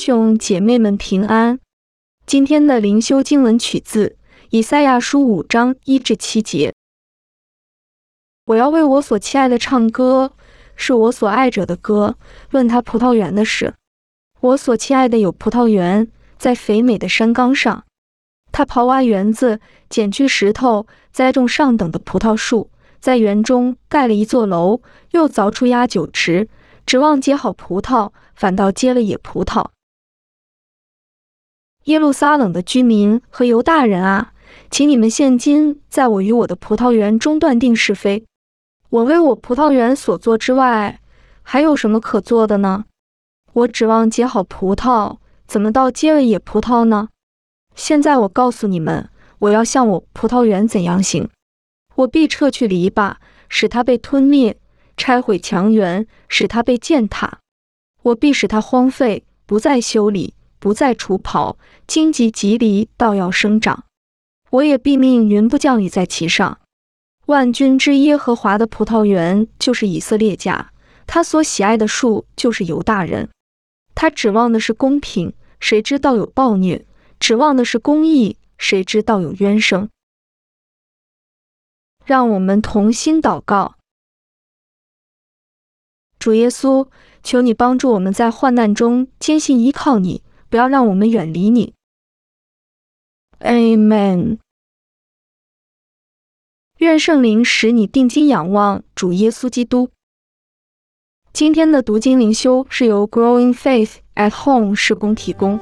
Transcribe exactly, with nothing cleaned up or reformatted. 兄姐妹们平安。今天的灵修经文取自以赛亚书五章一至七节。我要为我所亲爱的唱歌，是我所爱者的歌，论他葡萄园的事。我所亲爱的有葡萄园，在肥美的山岗上。他刨挖园子，剪去石头，栽种上等的葡萄树，在园中盖了一座楼，又凿出压酒池，指望结好葡萄，反倒结了野葡萄。耶路撒冷的居民和犹大人啊，请你们现今在我与我的葡萄园中断定是非。我为我葡萄园所做之外，还有什么可做的呢？我指望结好葡萄，怎么倒结了野葡萄呢？现在我告诉你们，我要向我葡萄园怎样行。我必撤去篱笆，使它被吞灭；拆毁墙垣，使它被践踏。我必使它荒废，不再修理，不再除匏。荆棘蒺藜倒要生长。我也必命云不降雨在其上。万军之耶和华的葡萄园就是以色列家，他所喜爱的树就是犹大人。他指望的是公平，谁知道有暴虐；指望的是公义，谁知道有冤声。让我们同心祷告。主耶稣，求你帮助我们在患难中坚信依靠你，不要让我们远离你。 Amen。 愿圣灵使你定睛仰望主耶稣基督。今天的读经灵修是由 Growing Faith at Home 事工提供。